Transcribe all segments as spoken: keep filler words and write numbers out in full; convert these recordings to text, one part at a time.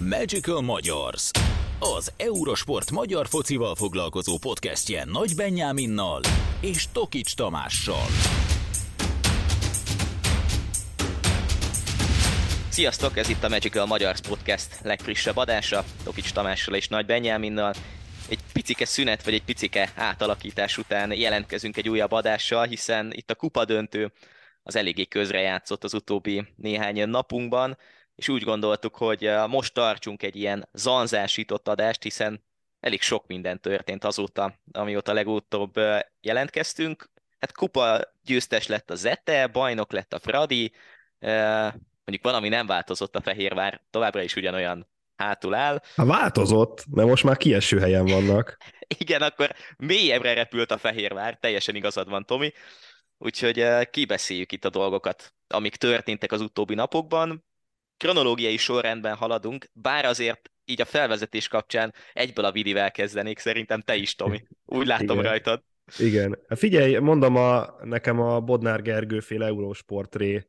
Magical Magyars, az Eurosport magyar focival foglalkozó podcastje Nagy Benyáminnal és Tokics Tamással. Sziasztok, ez itt a Magical Magyars podcast legfrissebb adása, Tokics Tamással és Nagy Benyáminnal. Egy picike szünet, vagy egy picike átalakítás után jelentkezünk egy újabb adással, hiszen itt a kupadöntő az eléggé közrejátszott az utóbbi néhány napunkban, és úgy gondoltuk, hogy most tartsunk egy ilyen zanzásított adást, hiszen elég sok minden történt azóta, amióta legutóbb jelentkeztünk. Hát kupa győztes lett a Zete, bajnok lett a Fradi, mondjuk valami nem változott, a Fehérvár továbbra is ugyanolyan hátul áll. Hát változott, mert most már kieső helyen vannak. Igen, akkor mélyebbre repült a Fehérvár, teljesen igazad van, Tomi. Úgyhogy kibeszéljük itt a dolgokat, amik történtek az utóbbi napokban. Kronológiai sorrendben haladunk, bár azért így a felvezetés kapcsán egyből a Vidivel kezdenék, szerintem te is, Tomi. Úgy látom rajtad. Igen. Figyelj, mondom a, nekem a Bodnár Gergőféle Eurosportré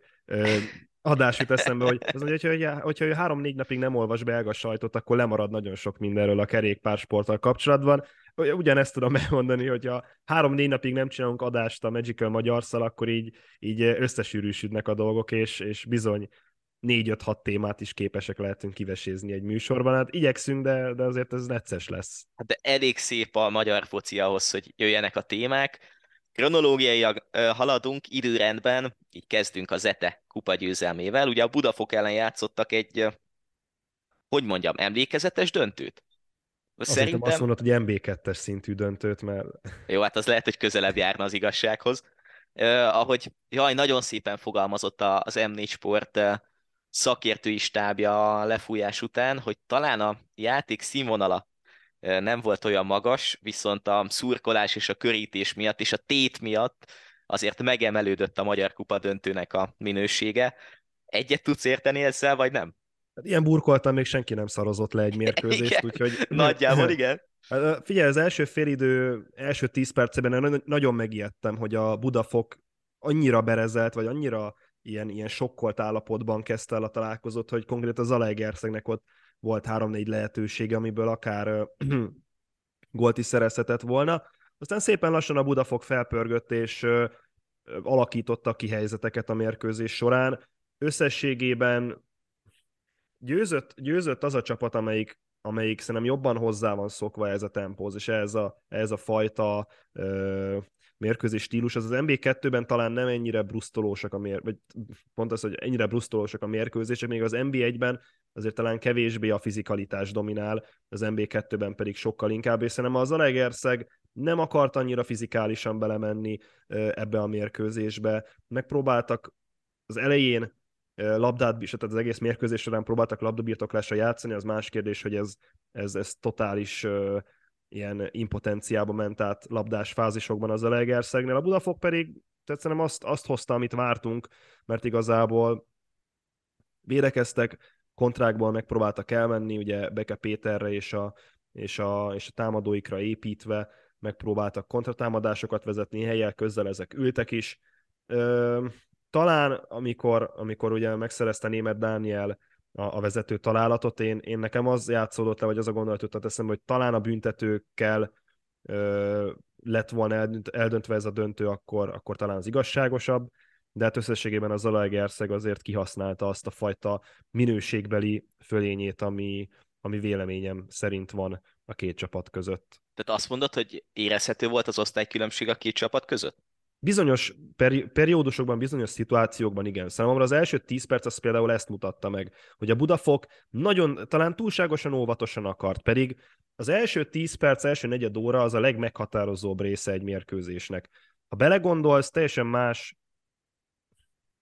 adás jut eszembe, hogy az, hogyha, hogyha három-négy napig nem olvas belga sajtot, akkor lemarad nagyon sok mindenről a kerékpársporttal kapcsolatban. Ugyanezt tudom elmondani, hogy ha három-négy napig nem csinálunk adást a Magical Magyarszal, akkor így, így összesűrűsödnek a dolgok, és, és bizony négy-öt-hat témát is képesek lehetünk kivesézni egy műsorban. Hát igyekszünk, de, de azért ez necces lesz. De elég szép a magyar foci ahhoz, hogy jöjjenek a témák. Kronológiailag haladunk időrendben, így kezdünk a Zete kupa győzelmével. Ugye a Budafok ellen játszottak egy, hogy mondjam, emlékezetes döntőt? Szerintem... Aztán azt mondod, hogy en bé kettes szintű döntőt, mert... Jó, hát az lehet, hogy közelebb járna az igazsághoz. Uh, ahogy, jaj, nagyon szépen fogalmazott az em négy Sport uh, szakértői stábja a lefújás után, hogy talán a játék színvonala uh, nem volt olyan magas, viszont a szurkolás és a körítés miatt és a tét miatt azért megemelődött a Magyar Kupa döntőnek a minősége. Egyet tudsz érteni ezzel, vagy nem? Ilyen burkoltam, még senki nem szarozott le egy mérkőzést, úgyhogy... Nagyjából igen. Figyelj, az első félidő, első tíz percben nagyon megijedtem, hogy a Budafok annyira berezelt, vagy annyira ilyen, ilyen sokkolt állapotban kezdte el a találkozót, hogy konkrétan Zalaegerszegnek ott volt három-négy lehetősége, amiből akár gólt is szerezhetett volna. Aztán szépen lassan a Budafok felpörgött, és alakította ki helyzeteket a mérkőzés során. Összességében Győzött, győzött az a csapat, amelyik, amelyik szerintem jobban hozzá van szokva ez a tempóz, és ez a, ez a fajta ö, mérkőzés stílus. Az az en bé kettőben talán nem ennyire brusztolósak a mér, vagy pont az, hogy ennyire brusztolósak a mérkőzések, még az en bé egyben azért talán kevésbé a fizikalitás dominál, az en bé kettőben pedig sokkal inkább, és szerintem a Zalaegerszeg nem akart annyira fizikálisan belemenni ö, ebbe a mérkőzésbe. Megpróbáltak az elején labdát, tehát az egész mérkőzés során próbáltak labdabirtoklásra játszani, az más kérdés, hogy ez, ez, ez totális uh, ilyen impotenciába ment át labdás fázisokban az Zalaegerszegnél. A Budafok pedig, tehát szerintem azt, azt hozta, amit vártunk, mert igazából védekeztek, kontrákból megpróbáltak elmenni, ugye Beke Péterre és a, és a, és a támadóikra építve megpróbáltak kontratámadásokat vezetni, helyjel közzel ezek ültek is. Ö- Talán, amikor, amikor ugye megszerezte Németh Dániel a, a vezető találatot, én, én nekem az játszódott le, vagy az a gondolat jutott eszembe, hogy talán a büntetőkkel ö, lett volna eldöntve ez a döntő, akkor, akkor talán az igazságosabb, de hát összességében a Zalaegerszeg azért kihasználta azt a fajta minőségbeli fölényét, ami, ami véleményem szerint van a két csapat között. Tehát azt mondod, hogy érezhető volt az osztálykülönbség a két csapat között? Bizonyos peri- periódusokban, bizonyos szituációkban igen. Számomra az első tíz perc az például ezt mutatta meg, hogy a Budafok nagyon, talán túlságosan óvatosan akart, pedig az első tíz perc, első negyed óra az a legmeghatározóbb része egy mérkőzésnek. Ha belegondolsz, teljesen más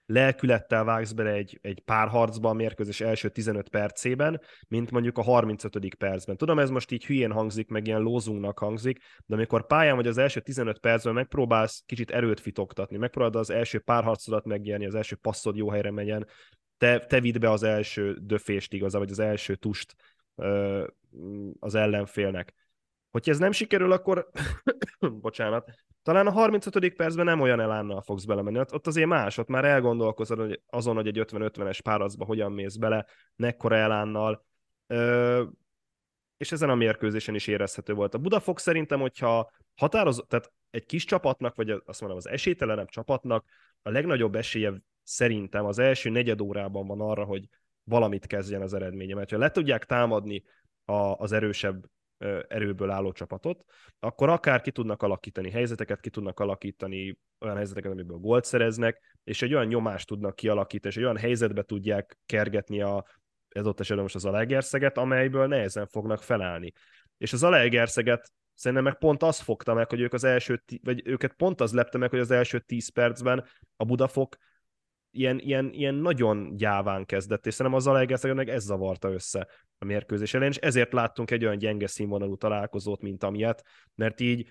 lelkülettel vágsz bele egy, egy párharcba a mérkőzés első tizenöt percében, mint mondjuk a harmincötödik percben. Tudom, ez most így hülyén hangzik, meg ilyen lózunknak hangzik, de amikor pályán vagy az első tizenöt percben megpróbálsz kicsit erőt fitoktatni, megpróbálod az első párharcodat megnyerni, az első passzod jó helyre menjen, te, te vidd be az első döfést igazán, vagy az első tust ö, az ellenfélnek. Hogyha ez nem sikerül, akkor bocsánat, talán a harmincötödik percben nem olyan elánnal fogsz belemenni. Ott azért más, ott már elgondolkozod azon, hogy egy ötven-ötvenes párharcba hogyan mész bele, mekkora elánnal. és ezen a mérkőzésen is érezhető volt. A Budafok szerintem, hogyha határozott, tehát egy kis csapatnak, vagy azt mondom, az esélytelenebb csapatnak a legnagyobb esélye szerintem az első negyed órában van arra, hogy valamit kezdjen az eredménye. Mert ha le tudják támadni a, az erősebb erőből álló csapatot, akkor akár ki tudnak alakítani helyzeteket, ki tudnak alakítani olyan helyzeteket, amiből gólt szereznek, és egy olyan nyomást tudnak kialakítani, és egy olyan helyzetbe tudják kergetni a, ez ott esetben most az Zalaegerszeget, amelyből nehezen fognak felállni. És az Zalaegerszeget szerintem meg pont az fogta meg, hogy ők az első, vagy őket pont az lepte meg, hogy az első tíz percben a Budafok ilyen, ilyen, ilyen nagyon gyáván kezdett, és szerintem a Zalaegerszeget meg ez zavarta össze a mérkőzés ellen, és ezért láttunk egy olyan gyenge színvonalú találkozót, mint amilyet, mert így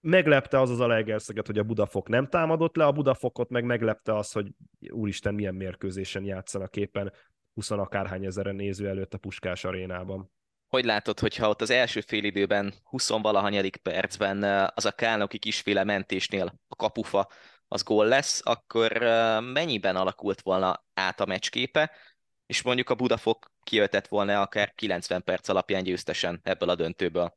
meglepte az az Zalaegerszeget, hogy a Budafok nem támadott le, a Budafokot meg meglepte az, hogy úristen, milyen mérkőzésen játszanak éppen húsz akárhány ezeren néző előtt a Puskás arénában. Hogy látod, hogyha ott az első fél időben, huszonvalahanyadik percben az a Kálnoki kisféle mentésnél a kapufa az gól lesz, akkor mennyiben alakult volna át a meccsképe, és mondjuk a Budafok kijöhetett volna akár kilencven perc alapján győztesen ebből a döntőből?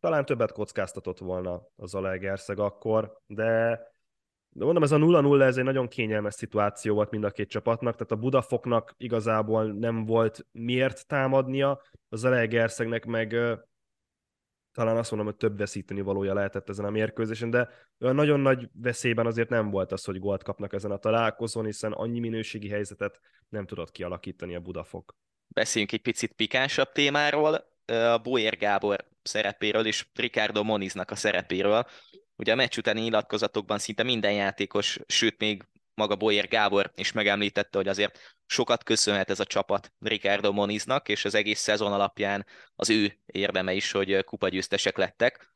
Talán többet kockáztatott volna a Zalaegerszeg akkor, de... De mondom, ez a nulla nulla ez egy nagyon kényelmes szituáció volt mind a két csapatnak, tehát a Budafoknak igazából nem volt miért támadnia, a Zalaegerszegnek meg talán azt mondom, hogy több veszíteni valója lehetett ezen a mérkőzésen, de nagyon nagy veszélyben azért nem volt az, hogy gólt kapnak ezen a találkozón, hiszen annyi minőségi helyzetet nem tudott kialakítani a Budafok. Beszéljünk egy picit pikánsabb témáról, a Boér Gábor szerepéről és Ricardo Moniznak a szerepéről. Ugye a meccs utáni nyilatkozatokban szinte minden játékos, sőt még maga Boér Gábor is megemlítette, hogy azért sokat köszönhet ez a csapat Ricardo Moniznak, és az egész szezon alapján az ő érdeme is, hogy kupagyőztesek lettek.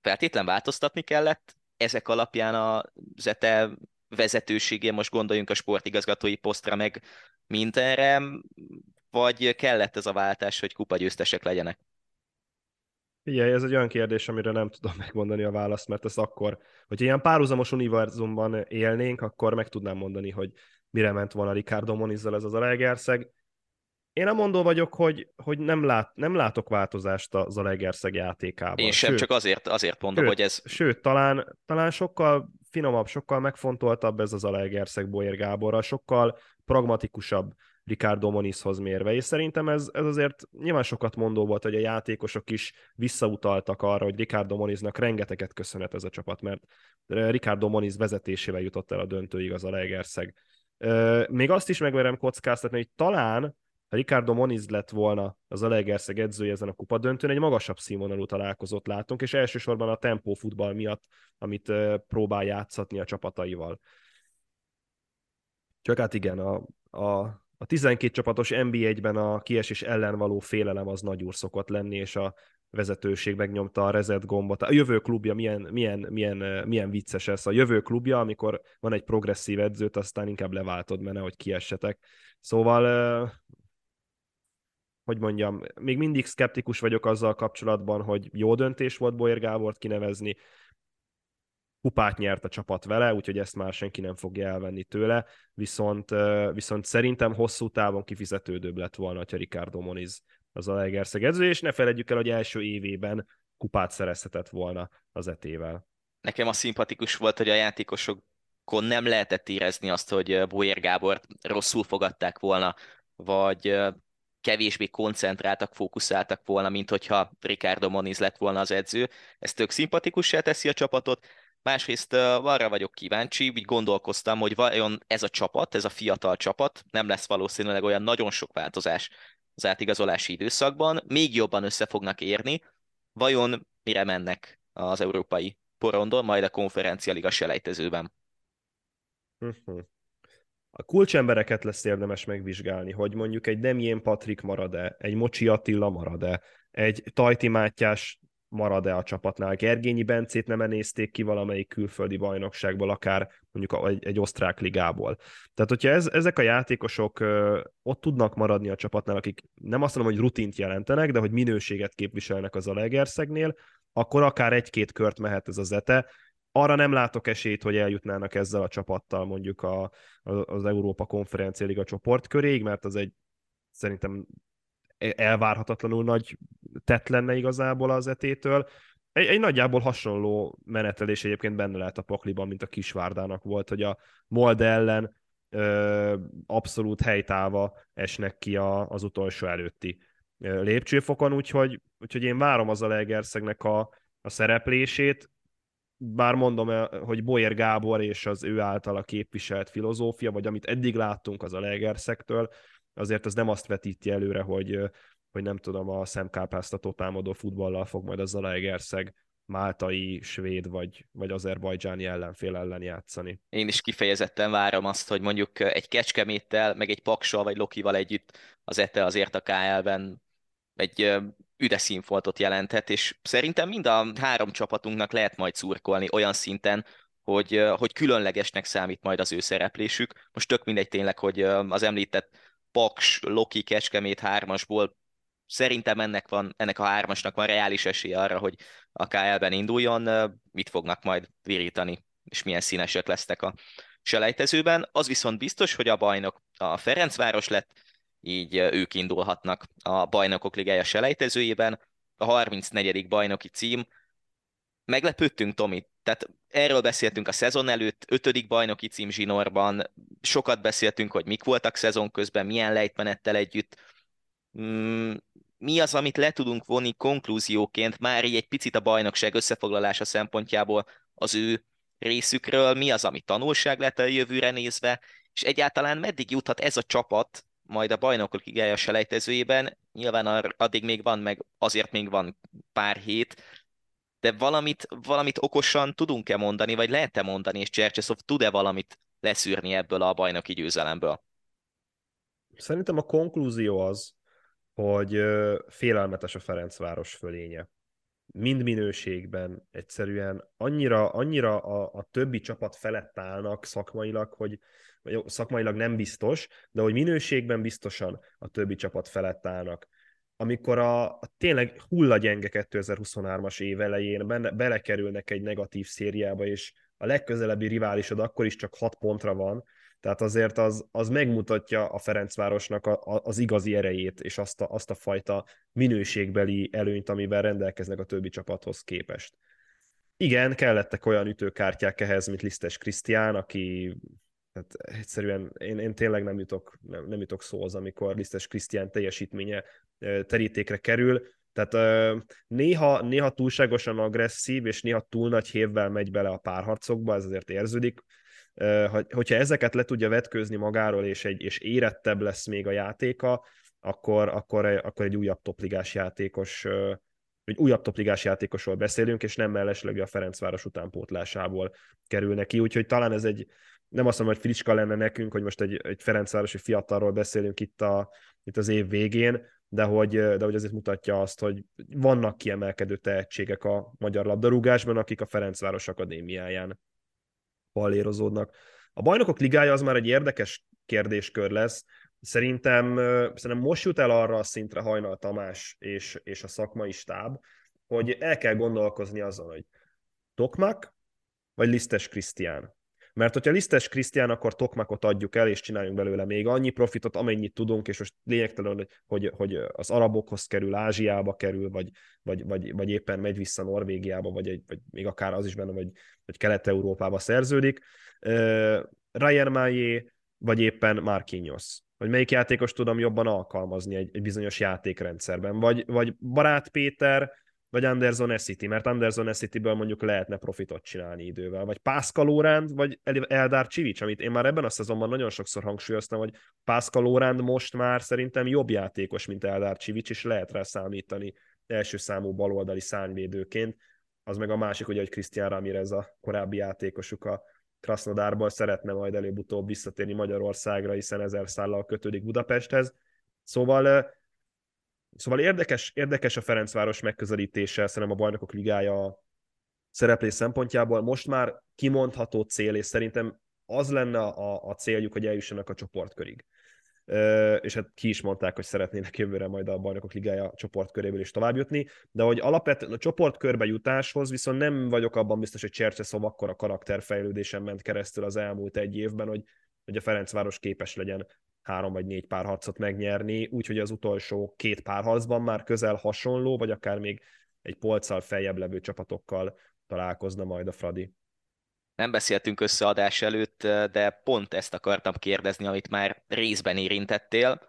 Feltétlen változtatni kellett ezek alapján a Zete vezetőségén, most gondoljunk a sportigazgatói posztra meg mindenre, vagy kellett ez a váltás, hogy kupagyőztesek legyenek? Figyelj, ez egy olyan kérdés, amire nem tudom megmondani a választ, mert ez akkor, hogyha ilyen párhuzamos univerzumban élnénk, akkor meg tudnám mondani, hogy mire ment volna Ricardo Monizzel ez az Zalaegerszeg. Én amondó vagyok, hogy, hogy nem, lát, nem látok változást a Zalaegerszeg játékában. Én sem, sőt, csak azért, azért mondom, sőt, hogy ez... Sőt, talán, talán sokkal finomabb, sokkal megfontoltabb ez a Zalaegerszeg Boér Gáborral, sokkal pragmatikusabb Ricardo Monizhoz mérve, és szerintem ez, ez azért nyilván sokat mondó volt, hogy a játékosok is visszautaltak arra, hogy Ricardo Moniznak rengeteget köszönhet ez a csapat, mert Ricardo Moniz vezetésével jutott el a döntőig az Zalaegerszeg. Még azt is megverem kockáztatni, hogy talán Ricardo Moniz lett volna az Zalaegerszeg edzője ezen a kupadöntőn, egy magasabb színvonalú találkozót látunk, és elsősorban a tempó futball miatt, amit próbál játszatni a csapataival. Csak hát igen, a, a A tizenkét csapatos en bé egyben a kiesés ellen való félelem az nagyúr szokott lenni, és a vezetőség megnyomta a reset gombot. A jövő klubja, milyen, milyen, milyen, milyen vicces ez. A jövő klubja, amikor van egy progresszív edzőt, aztán inkább leváltod, mert nehogy kiessetek. Szóval, hogy mondjam, még mindig szkeptikus vagyok azzal kapcsolatban, hogy jó döntés volt Boér Gábort kinevezni. Kupát nyert a csapat vele, úgyhogy ezt már senki nem fogja elvenni tőle, viszont, viszont szerintem hosszú távon kifizetődőbb lett volna, ha Ricardo Moniz az Zalaegerszeg edzője, és ne feledjük el, hogy első évében kupát szerezhetett volna az Etével. Nekem a szimpatikus volt, hogy a játékosokon nem lehetett érezni azt, hogy Boér Gábort rosszul fogadták volna, vagy kevésbé koncentráltak, fókuszáltak volna, mint hogyha Ricardo Moniz lett volna az edző. Ez tök szimpatikussá teszi a csapatot. Másrészt arra vagyok kíváncsi, így gondolkoztam, hogy vajon ez a csapat, ez a fiatal csapat, nem lesz valószínűleg olyan nagyon sok változás az átigazolási időszakban, még jobban össze fognak érni, vajon mire mennek az európai porondon, majd a konferencialiga selejtezőben. A kulcsembereket lesz érdemes megvizsgálni, hogy mondjuk egy Demjén Patrik marad-e, egy Mocsi Attila marad-e, egy Tajti Mátyás marad-e a csapatnál. Gergényi Bencét nem emészték ki valamelyik külföldi bajnokságból, akár mondjuk egy, egy osztrák ligából. Tehát, hogyha ez, ezek a játékosok ö, ott tudnak maradni a csapatnál, akik nem azt mondom, hogy rutint jelentenek, de hogy minőséget képviselnek az Zalaegerszegnél, akkor akár egy-két kört mehet ez a Zete, arra nem látok esélyt, hogy eljutnának ezzel a csapattal mondjuk a, az Európa Konferencia Liga csoport köréig, mert az egy szerintem elvárhatatlanul nagy tett lenne igazából az é té-től. Egy, egy nagyjából hasonló menetelés egyébként benne lehet a pakliban, mint a Kisvárdának volt, hogy a Molde ellen ö, abszolút helytállva esnek ki a, az utolsó előtti lépcsőfokon, úgyhogy, úgyhogy én várom az a Zalaegerszegnek a, a szereplését, bár mondom, hogy Boyer Gábor és az ő általa képviselt filozófia, vagy amit eddig láttunk az Zalaegerszektől, azért ez nem azt vetíti előre, hogy, hogy nem tudom, a szemkápáztató támadó futballal fog majd a Zalaegerszeg máltai, svéd vagy, vagy azerbajdzsáni ellenfél ellen játszani. Én is kifejezetten várom azt, hogy mondjuk egy Kecskeméttel, meg egy Paksal vagy Lokival együtt az é té azért a ká el-ben egy üres színfoltot jelenthet, és szerintem mind a három csapatunknak lehet majd szurkolni olyan szinten, hogy, hogy különlegesnek számít majd az ő szereplésük. Most tök mindegy tényleg, hogy az említett Paks, Loki, Kecskemét hármasból szerintem ennek, van, ennek a hármasnak van reális esélye arra, hogy a ká el-ben induljon, mit fognak majd virítani, és milyen színesek lesznek a selejtezőben. Az viszont biztos, hogy a bajnok a Ferencváros lett, így ők indulhatnak a Bajnokok Ligája selejtezőjében. A harmincnegyedik bajnoki cím. Meglepődtünk, Tomi. Tehát erről beszéltünk a szezon előtt, ötödik bajnoki cím zsinórban, sokat beszéltünk, hogy mik voltak szezon közben, milyen lejtmenettel együtt. Mi az, amit le tudunk vonni konklúzióként, már így egy picit a bajnokság összefoglalása szempontjából az ő részükről, mi az, ami tanulság lett a jövőre nézve, és egyáltalán meddig juthat ez a csapat majd a Bajnokok Ligája selejtezőjében, nyilván ar- addig még van, meg azért még van pár hét, de valamit, valamit okosan tudunk-e mondani, vagy lehet-e mondani, és Csercseszov tud-e valamit leszűrni ebből a bajnoki győzelemből? Szerintem a konklúzió az, hogy félelmetes a Ferencváros fölénye. Mind minőségben egyszerűen annyira, annyira a, a többi csapat felett állnak szakmailag, hogy vagy szakmailag nem biztos, de hogy minőségben biztosan a többi csapat felett állnak. Amikor a, a tényleg hullagyenge kétezer-huszonhármas év elején benne, belekerülnek egy negatív szériába, és a legközelebbi riválisod akkor is csak hat pontra van, tehát azért az, az megmutatja a Ferencvárosnak a, a, az igazi erejét, és azt a, azt a fajta minőségbeli előnyt, amiben rendelkeznek a többi csapathoz képest. Igen, kellettek olyan ütőkártyák ehhez, mint Lisztes Krisztián, aki tehát egyszerűen én, én tényleg nem jutok, nem, nem jutok szóhoz, amikor Lisztes Krisztián teljesítménye terítékre kerül. Tehát néha, néha túlságosan agresszív, és néha túl nagy hévvel megy bele a párharcokba, ez azért érződik. Hogyha ezeket le tudja vetkőzni magáról, és, egy, és érettebb lesz még a játéka, akkor, akkor, akkor egy újabb topligás játékos, egy újabb topligás játékosról beszélünk, és nem mellesleg a Ferencváros utánpótlásából kerül neki. Úgyhogy talán ez egy, nem azt mondom, hogy fricska lenne nekünk, hogy most egy, egy ferencvárosi fiatalról beszélünk itt, a, itt az év végén, de hogy, de hogy azért mutatja azt, hogy vannak kiemelkedő tehetségek a magyar labdarúgásban, akik a Ferencváros Akadémiáján pallérozódnak. A Bajnokok Ligája az már egy érdekes kérdéskör lesz. Szerintem, szerintem most jut el arra a szintre Hajnal Tamás és, és a szakmai stáb, hogy el kell gondolkozni azon, hogy Tokmak vagy Lisztes Krisztián. Mert hogyha Lisztes Krisztián, akkor Tokmakot adjuk el, és csináljunk belőle még annyi profitot, amennyit tudunk, és most lényegtelen, hogy, hogy az arabokhoz kerül, Ázsiába kerül, vagy, vagy, vagy, vagy éppen megy vissza Norvégiába, vagy, egy, vagy még akár az is benne, vagy, vagy Kelet-Európába szerződik. Uh, Ryan Maillé, vagy éppen Marquinhos. Vagy melyik játékos tudom jobban alkalmazni egy, egy bizonyos játékrendszerben. Vagy, vagy Barát Péter, vagy Anderson Esiti, mert Anderson Esitiből mondjuk lehetne profitot csinálni idővel, vagy Pascal Óránd, vagy Eldár Csivics, amit én már ebben a szezonban nagyon sokszor hangsúlyoztam, hogy Pascal Óránd most már szerintem jobb játékos, mint Eldár Csivics, és lehet rá számítani első számú baloldali szárnyvédőként. Az meg a másik, ugye, hogy Krisztián Ramirez, a korábbi játékosuk a Krasznodárból, szeretne majd előbb-utóbb visszatérni Magyarországra, hiszen ezer szállal kötődik Budapesthez. Szóval... Szóval érdekes, érdekes a Ferencváros megközelítése, szerintem a Bajnokok Ligája szereplés szempontjából. Most már kimondható cél, és szerintem az lenne a, a céljuk, hogy eljussanak a csoportkörig. és hát ki is mondták, hogy szeretnének jövőre majd a Bajnokok Ligája csoportköréből is továbbjutni, de hogy alapvetően a csoportkörbe jutáshoz viszont nem vagyok abban biztos, hogy Csercseszov akkor a karakterfejlődésen ment keresztül az elmúlt egy évben, hogy, hogy a Ferencváros képes legyen három vagy négy párharcot megnyerni, úgyhogy az utolsó két párharcban már közel hasonló, vagy akár még egy polccal feljebb levő csapatokkal találkozna majd a Fradi. Nem beszéltünk összeadás előtt, de pont ezt akartam kérdezni, amit már részben érintettél.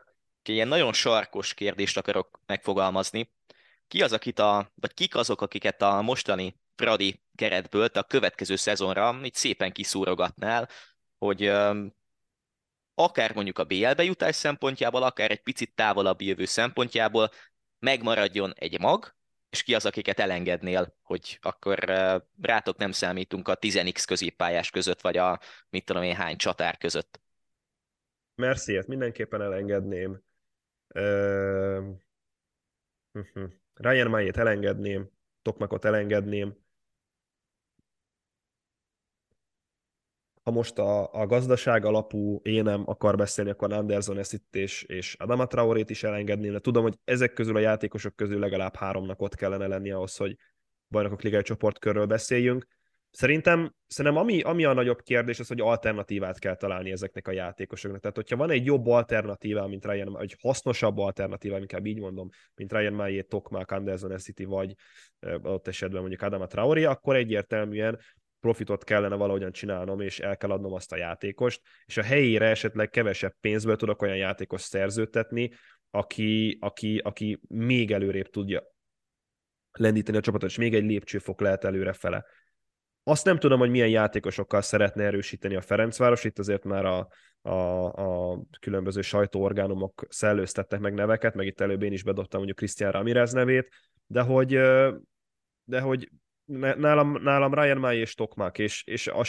Ilyen nagyon sarkos kérdést akarok megfogalmazni. Ki az, akit a, vagy kik azok, akiket a mostani Fradi keretből a következő szezonra így szépen kiszúrogatnál, hogy akár mondjuk a bé el-be jutás szempontjából, akár egy picit távolabb jövő szempontjából megmaradjon egy mag, és ki az, akiket elengednél, hogy akkor rátok nem számítunk a tíz x középpályás között, vagy a mit tudom én hány csatár között? Merciet mindenképpen elengedném. Uh... Uh-huh. Ryan Maillét elengedném, Tokmakot elengedném. Ha most a, a gazdaság alapú én nem akar beszélni, akkor Anderson Essit és, és Adama Traorét is elengedném, de tudom, hogy ezek közül a játékosok közül legalább háromnak ott kellene lenni ahhoz, hogy Bajnokok Ligája csoportkörről beszéljünk. Szerintem, szerintem ami, ami a nagyobb kérdés az, hogy alternatívát kell találni ezeknek a játékosoknak. Tehát, hogyha van egy jobb alternatíva, mint Ryan, egy hasznosabb alternatíva, inkább így mondom, mint Ryan Maillé, Tokmak, Anderson Essit vagy ott esetben mondjuk Adama Traoré, akkor egyértelműen profitot kellene valahogyan csinálnom, és el kell adnom azt a játékost, és a helyére esetleg kevesebb pénzből tudok olyan játékos szerződtetni, aki, aki, aki még előrébb tudja lendíteni a csapatot, és még egy lépcsőfok lehet előrefele. Azt nem tudom, hogy milyen játékosokkal szeretne erősíteni a Ferencváros, itt azért már a, a, a különböző sajtóorgánumok szellőztettek meg neveket, meg itt előbb én is bedobtam mondjuk Cristian Ramirez nevét, de hogy, de hogy Nálam, nálam Ryan Maillé és Tokmak, és, és a,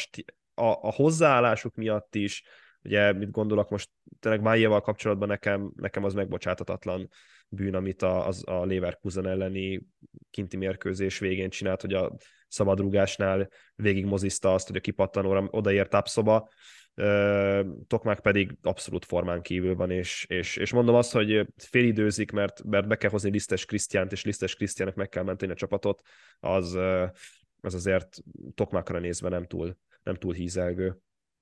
a, a hozzáállásuk miatt is, ugye mit gondolok most tényleg Mailléval kapcsolatban nekem, nekem az megbocsátatatlan bűn, amit a, az, a Leverkusen elleni kinti mérkőzés végén csinált, hogy a szabadrúgásnál végig mozizta azt, hogy a kipattanóra odaért tápszoba, Tokmak pedig abszolút formán kívül van, és, és, és mondom azt, hogy félidőzik, mert, mert be kell hozni Lisztes Krisztiánt, és Lisztes Krisztiának meg kell menteni a csapatot, az, az azért Tokmakra nézve nem túl, nem túl hízelgő.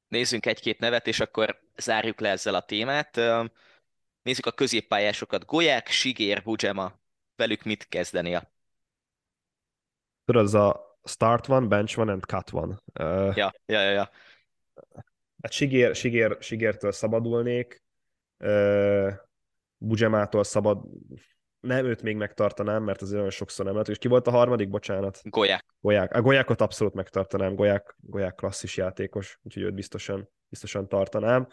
Nézzünk egy-két nevet, és akkor zárjuk le ezzel a témát. Nézzük a középpályásokat. Golyák, Sigér, Budzsema. Velük mit kezdenél? Tudod, az a start one, bench one and cut one. Uh... Ja, ja, ja. ja. Hát Sigér, Sigér, Sigértől szabadulnék, uh, Budzsemától szabad... Nem, őt még megtartanám, mert azért olyan sokszor nem lehet. És ki volt a harmadik? Bocsánat. Golyák. Golyák. A Golyákot abszolút megtartanám. Golyák, Golyák klasszis játékos, úgyhogy őt biztosan, biztosan tartanám.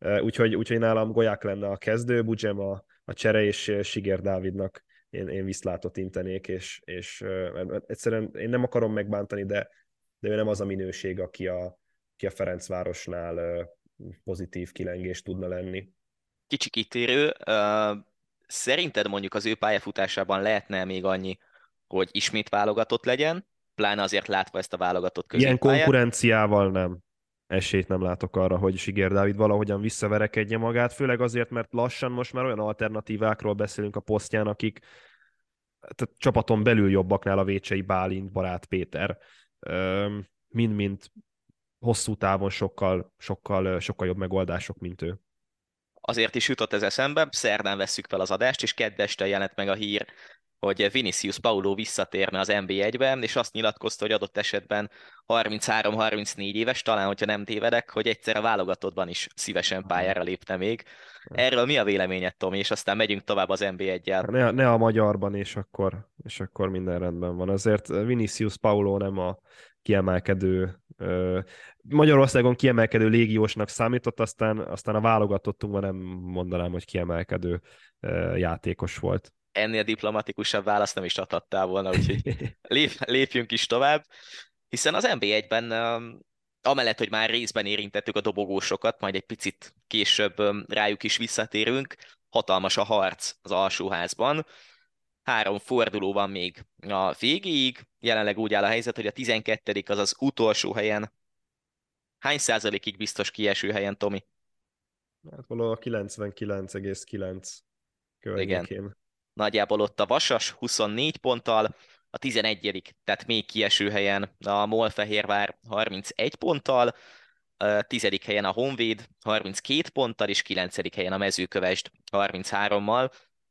Uh, úgyhogy, úgyhogy nálam Golyák lenne a kezdő, Budzsem a, a csere, és Sigér Dávidnak én, én viszlátot intenék, és, és uh, egyszerűen én nem akarom megbántani, de, de ő nem az a minőség, aki a ki a Ferencvárosnál pozitív kilengés tudna lenni. Kicsi kitérő, szerinted mondjuk az ő pályafutásában lehetne még annyi, hogy ismét válogatott legyen, pláne azért látva ezt a válogatott középpályát? Ilyen konkurenciával nem. Esélyt nem látok arra, hogy Sigér Dávid valahogyan visszaverekedje magát, főleg azért, mert lassan most már olyan alternatívákról beszélünk a posztján, akik tehát csapaton belül jobbaknál a Vécsei Bálint, Barát Péter, mind-mind hosszú távon sokkal, sokkal, sokkal jobb megoldások, mint ő. Azért is jutott ez eszembe, szerdán vesszük fel az adást, és kedd este jelent meg a hír, hogy Vinicius Paulo visszatérne az en bé egybe, és azt nyilatkozta, hogy adott esetben harminchárom harmincnégy éves, talán, hogyha nem tévedek, hogy egyszer a válogatottban is szívesen pályára lépne még. Erről mi a véleményed, Tomi? És aztán megyünk tovább az en bé egyel. Ne, ne a magyarban, és akkor, és akkor minden rendben van. Azért Vinicius Paulo nem a kiemelkedő Magyarországon kiemelkedő légiósnak számított, aztán, aztán a válogatottunkban nem mondanám, hogy kiemelkedő játékos volt. Ennél diplomatikusabb választ nem is adhattál volna, úgyhogy lép, lépjünk is tovább, hiszen az en bé egyben, amellett, hogy már részben érintettük a dobogósokat, majd egy picit később rájuk is visszatérünk, hatalmas a harc az alsóházban. Három forduló van még a végéig, jelenleg úgy áll a helyzet, hogy a tizenkettedik az az utolsó helyen. Hány százalékig biztos kieső helyen, Tomi? Hát valahol a kilencvenkilenc egész kilenc környékén. Nagyjából ott a Vasas huszonnégy ponttal, a tizenegyedik, tehát még kieső helyen a MOL Fehérvár harmincegy ponttal, a tizedik helyen a Honvéd harminckét ponttal, és kilencedik helyen a Mezőkövesd harminchárommal.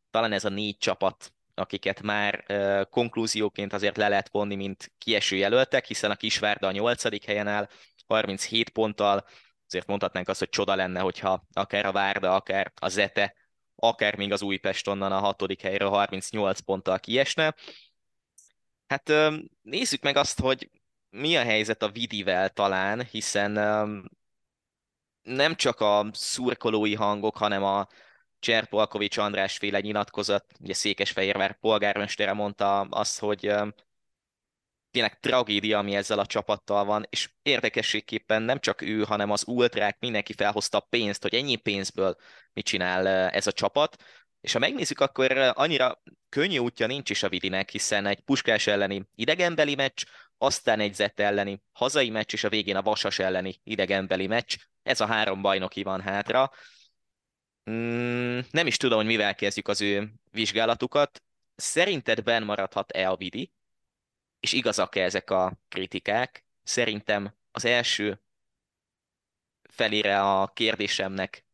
Talán ez a négy csapat, akiket már uh, konklúzióként azért le lehet vonni, mint kieső jelöltek, hiszen a Kisvárda a nyolcadik helyen áll harminchét ponttal, azért mondhatnánk azt, hogy csoda lenne, hogyha akár a Várda, akár a Zete, akár még az Újpest onnan a hatodik helyről harmincnyolc ponttal kiesne. Hát uh, nézzük meg azt, hogy mi a helyzet a Vidivel talán, hiszen um, nem csak a szurkolói hangok, hanem a Cserpalkovics András féle nyilatkozat, ugye Székesfehérvár polgármestere mondta azt, hogy um, tényleg tragédia, ami ezzel a csapattal van, és érdekességképpen nem csak ő, hanem az ultrák, mindenki felhozta a pénzt, hogy ennyi pénzből mit csinál ez a csapat, és ha megnézzük, akkor annyira könnyű útja nincs is a Vidinek, hiszen egy Puskás elleni idegenbeli meccs, aztán egy Zete elleni hazai meccs, és a végén a Vasas elleni idegenbeli meccs. Ez a három bajnoki van hátra. Mm, nem is tudom, hogy mivel kezdjük az ő vizsgálatukat. Szerinted benn maradhat-e a Vidi? És igazak-e ezek a kritikák? Szerintem az első felére a kérdésemnek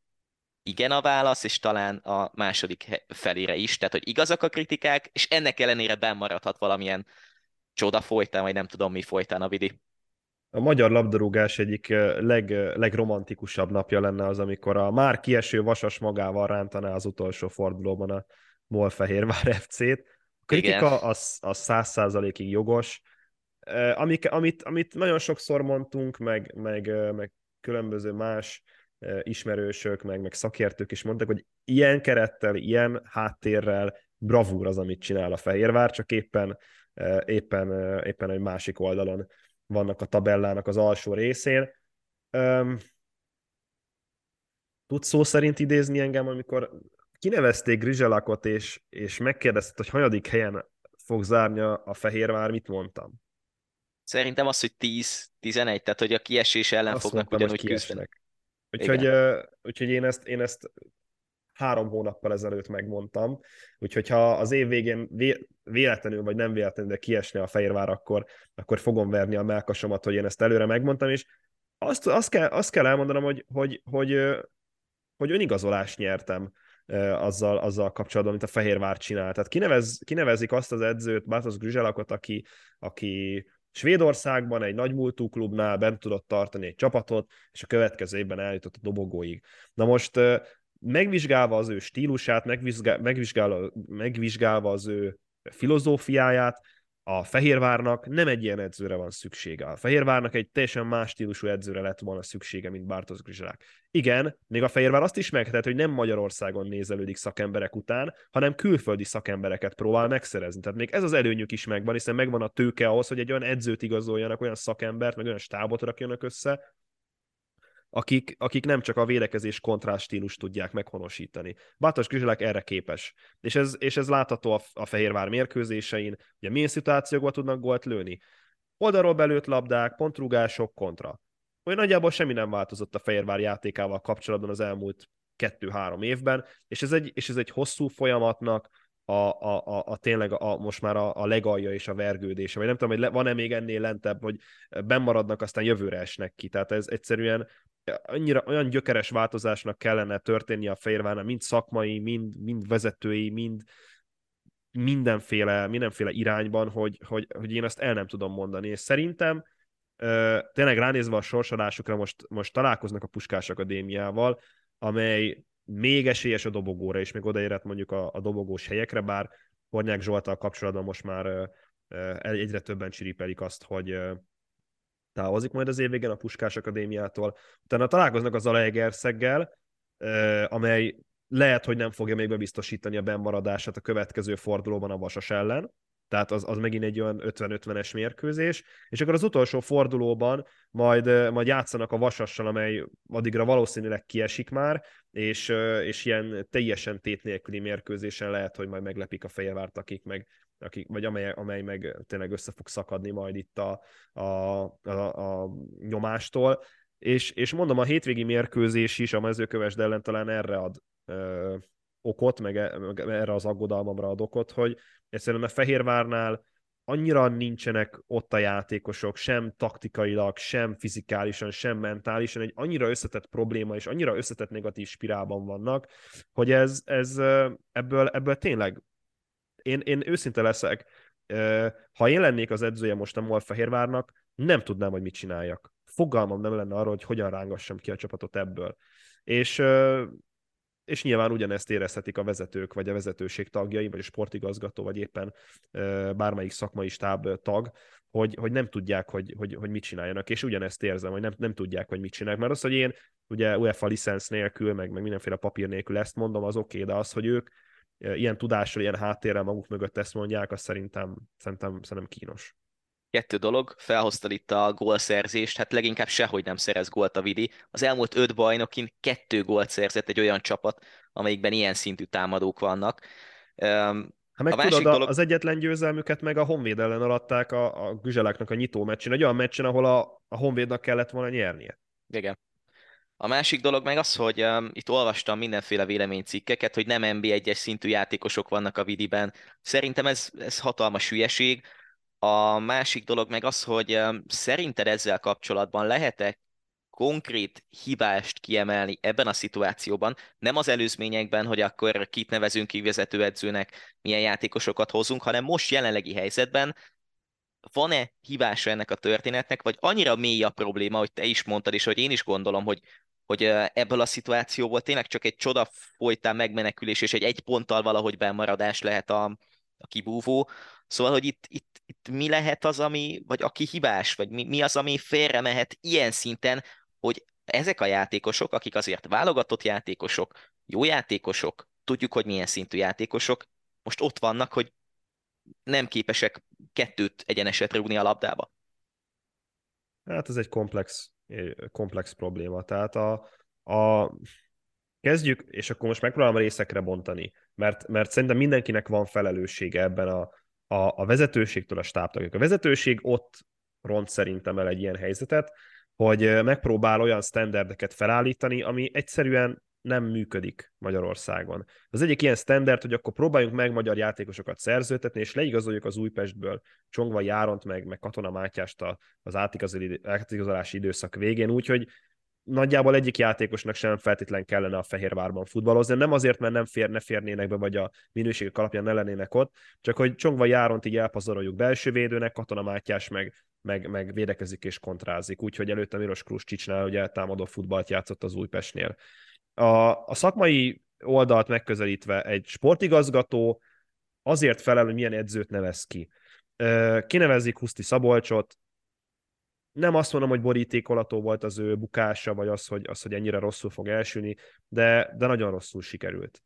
igen a válasz, és talán a második felére is. Tehát, hogy igazak a kritikák, és ennek ellenére benn maradhat valamilyen csoda folytán, vagy nem tudom mi folytán a Vidi. A magyar labdarúgás egyik leg, legromantikusabb napja lenne az, amikor a már kieső Vasas magával rántaná az utolsó fordulóban a MOL Fehérvár ef cét. A kritika az, az száz százalékig jogos. Amik, amit, amit nagyon sokszor mondtunk, meg, meg, meg különböző más ismerősök, meg, meg szakértők is mondtak, hogy ilyen kerettel, ilyen háttérrel bravúr az, amit csinál a Fehérvár, csak éppen éppen, éppen egy másik oldalon vannak a tabellának az alsó részén. Üm, tudsz szó szerint idézni engem, amikor kinevezték Grizselakot, és, és megkérdezted, hogy hanyadik helyen fog zárni a Fehérvár, mit mondtam? Szerintem az, hogy tíz tizenegy, tehát hogy a kiesés ellen azt fognak mondtam, ugyanúgy küzdeni. Úgyhogy, úgyhogy én ezt, én ezt három hónappal ezelőtt megmondtam, úgyhogy ha az év végén vé- véletlenül, vagy nem véletlenül, de kiesne a Fehérvár, akkor, akkor fogom verni a mellkasomat, hogy én ezt előre megmondtam, és azt, azt, kell, azt kell elmondanom, hogy, hogy, hogy, hogy önigazolást nyertem azzal, azzal kapcsolatban, amit a Fehérvár csinál. Tehát kinevez, kinevezik azt az edzőt, Bartosz Grizselakot, aki, aki Svédországban egy nagymúltú klubnál bent tudott tartani egy csapatot, és a következő évben eljutott a dobogóig. Na most megvizsgálva az ő stílusát, megvizsgál, megvizsgálva, megvizsgálva az ő filozófiáját, a Fehérvárnak nem egy ilyen edzőre van szüksége. A Fehérvárnak egy teljesen más stílusú edzőre lett volna szüksége, mint Bartosz Grizselák. Igen, még a Fehérvár azt is megtehet, hogy nem Magyarországon nézelődik szakemberek után, hanem külföldi szakembereket próbál megszerezni. Tehát még ez az előnyük is megvan, hiszen megvan a tőke ahhoz, hogy egy olyan edzőt igazoljanak, olyan szakembert, meg olyan stábot rakjanak össze, Akik, akik nem csak a védekezés kontrás stílust tudják meghonosítani. Bartosz Grizselák erre képes. És ez, és ez látható a, a Fehérvár mérkőzésein, ugye milyen szituációkban tudnak gólt lőni. Oldalról belőtt labdák, pontrúgások, kontra. Olyan nagyjából semmi nem változott a Fehérvár játékával kapcsolatban az elmúlt kettő-három évben, és ez egy, és ez egy hosszú folyamatnak a, a, a, a tényleg a, most már a, a legalja és a vergődése. Vagy nem tudom, hogy le, van-e még ennél lentebb, hogy benn maradnak, aztán jövőre esnek ki. Tehát ez egyszerűen annyira olyan gyökeres változásnak kellene történni a Fehérvárnál, mind szakmai, mind, mind vezetői, mind mindenféle, mindenféle irányban, hogy, hogy, hogy én ezt el nem tudom mondani. És szerintem tényleg ránézve a sorsolásukra most, most találkoznak a Puskás Akadémiával, amely még esélyes a dobogóra, és még odaérhet mondjuk a, a dobogós helyekre, bár Hornyák Zsolttal kapcsolatban most már egyre többen csiripelik azt, hogy távozik majd az év végén a Puskás Akadémiától. Utána találkoznak a Zalaegerszeggel, amely lehet, hogy nem fogja még bebiztosítani a bennmaradását a következő fordulóban a Vasas ellen, tehát az, az megint egy olyan ötven-ötvenes mérkőzés, és akkor az utolsó fordulóban majd, majd játszanak a Vasassal, amely addigra valószínűleg kiesik már, és, és ilyen teljesen tét nélküli mérkőzésen lehet, hogy majd meglepik a Fehérvárt, akik meg Aki, vagy amely, amely meg tényleg össze fog szakadni majd itt a, a, a, a nyomástól. És, és mondom, a hétvégi mérkőzés is a Mezőkövesd ellen talán erre ad ö, okot, meg, meg erre az aggodalmamra ad okot, hogy egyszerűen a Fehérvárnál annyira nincsenek ott a játékosok, sem taktikailag, sem fizikálisan, sem mentálisan, egy annyira összetett probléma, és annyira összetett negatív spirálban vannak, hogy ez, ez ebből, ebből tényleg, én, én őszinte leszek, ha én lennék az edzője most a MOL Fehérvárnak, nem tudnám, hogy mit csináljak. Fogalmam nem lenne arról, hogy hogyan rángassam ki a csapatot ebből. És, és nyilván ugyanezt érezhetik a vezetők, vagy a vezetőség tagjai, vagy a sportigazgató, vagy éppen bármelyik szakmai stáb tag, hogy, hogy nem tudják, hogy, hogy, hogy mit csináljanak. És ugyanezt érzem, hogy nem, nem tudják, hogy mit csinálják. Mert az, hogy én ugye UEFA licenc nélkül, meg, meg mindenféle papír nélkül ezt mondom, az oké, de az, hogy ők ilyen tudással, ilyen háttérrel maguk mögött ezt mondják, az szerintem, szerintem, szerintem kínos. Kettő dolog, felhoztad itt a gólszerzést, hát leginkább sehogy nem szerez gólt a Vidi. Az elmúlt öt bajnokin kettő gólt szerzett egy olyan csapat, amelyikben ilyen szintű támadók vannak. Ha meg tudod, dolog... az egyetlen győzelmüket meg a Honvéd ellen alatták a, a Güzseláknak a nyitó meccsen, egy olyan meccsen, ahol a, a Honvédnak kellett volna nyernie. Igen. A másik dolog meg az, hogy um, itt olvastam mindenféle véleménycikkeket, hogy nem en bé egyes szintű játékosok vannak a Vidiben. Szerintem ez, ez hatalmas hülyeség. A másik dolog meg az, hogy um, szerinted ezzel kapcsolatban lehet-e konkrét hibást kiemelni ebben a szituációban? Nem az előzményekben, hogy akkor kit nevezünk ki vezetőedzőnek, milyen játékosokat hozunk, hanem most jelenlegi helyzetben van-e hibása ennek a történetnek, vagy annyira mély a probléma, hogy te is mondtad, és hogy én is gondolom, hogy hogy ebből a szituációból tényleg csak egy csoda folytán megmenekülés, és egy egy ponttal valahogy bemaradás lehet a, a kibúvó. Szóval, hogy itt, itt, itt mi lehet az, ami, vagy aki hibás, vagy mi, mi az, ami félre mehet ilyen szinten, hogy ezek a játékosok, akik azért válogatott játékosok, jó játékosok, tudjuk, hogy milyen szintű játékosok, most ott vannak, hogy nem képesek kettőt egyeneset rúgni a labdába. Hát ez egy komplex komplex probléma. Tehát a, a... kezdjük, és akkor most megpróbálom részekre bontani, mert, mert szerintem mindenkinek van felelőssége ebben a, a, a vezetőségtől a stábtagok. A vezetőség ott ront szerintem el egy ilyen helyzetet, hogy megpróbál olyan sztenderdeket felállítani, ami egyszerűen nem működik Magyarországon. Az egyik ilyen sztenderd, hogy akkor próbáljunk meg magyar játékosokat szerződtetni, és leigazoljuk az Újpestből Csongva Járont, meg, meg Katona Mátyást az átigazolási időszak végén, úgyhogy nagyjából egyik játékosnak sem feltétlen kellene a Fehérvárban futballozni, nem azért, mert nem fér, ne férnének be, vagy a minőségek alapján ne lennének ott, csak hogy Csongva Járont így elpazaroljuk belső védőnek, Katona Mátyás meg, meg, meg védekezik és kontrázik, úgyhogy előtte Miros Kruscsicsnál ugye támadó futballt játszott az Újpestnél. A, a szakmai oldalt megközelítve egy sportigazgató azért felel, hogy milyen edzőt nevez ki. Kinevezik Huszti Szabolcsot, nem azt mondom, hogy borítékolató volt az ő bukása, vagy az, hogy, az, hogy ennyire rosszul fog elsülni, de, de nagyon rosszul sikerült.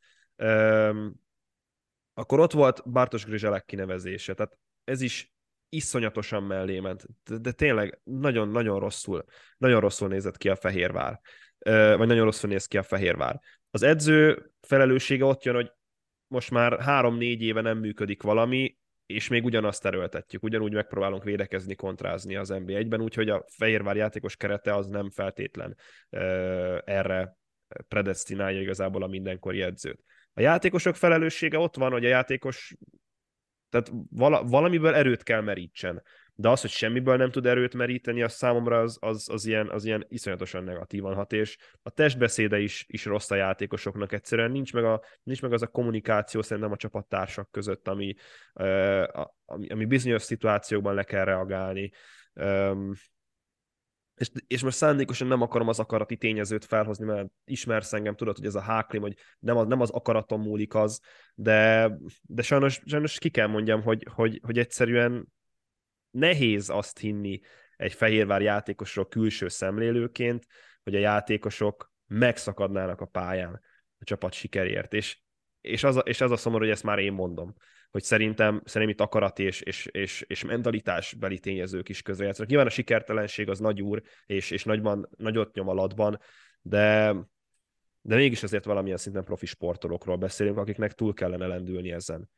Akkor ott volt Bartos Grizselek kinevezése, tehát ez is iszonyatosan mellé ment, de tényleg nagyon-nagyon rosszul, nagyon rosszul nézett ki a Fehérvár. Vagy nagyon rosszul néz ki a Fehérvár. Az edző felelőssége ott jön, hogy most már három-négy éve nem működik valami, és még ugyanazt erőltetjük, ugyanúgy megpróbálunk védekezni, kontrázni az en bé egyben, úgyhogy a Fehérvár játékos kerete az nem feltétlen erre predesztinálja igazából a mindenkori edzőt. A játékosok felelőssége ott van, hogy a játékos, tehát vala, valamiből erőt kell merítsen. De az, hogy semmiből nem tud erőt meríteni, az számomra az, az, az, ilyen, az ilyen iszonyatosan negatívan hat, és a testbeszéde is, is rossz a játékosoknak egyszerűen, nincs meg, a, nincs meg az a kommunikáció szerintem a csapattársak között, ami, ami, ami bizonyos szituációkban le kell reagálni. És, és most szándékosan nem akarom az akarati tényezőt felhozni, mert ismersz engem, tudod, hogy ez a háklim, hogy nem az, nem az akaratom múlik az, de, de sajnos, sajnos ki kell mondjam, hogy, hogy, hogy egyszerűen nehéz azt hinni egy Fehérvár játékosról külső szemlélőként, hogy a játékosok megszakadnának a pályán a csapat sikerért. És, és, az, a, és az a szomorú, hogy ezt már én mondom, hogy szerintem, szerintem itt akarat és, és, és, és mentalitásbeli tényezők is közrejátszanak. Nyilván a sikertelenség az nagy úr, és, és nagyban, nagyot nyom alatban, de, de mégis azért valamilyen szinten profi sportolókról beszélünk, akiknek túl kellene lendülni ezen.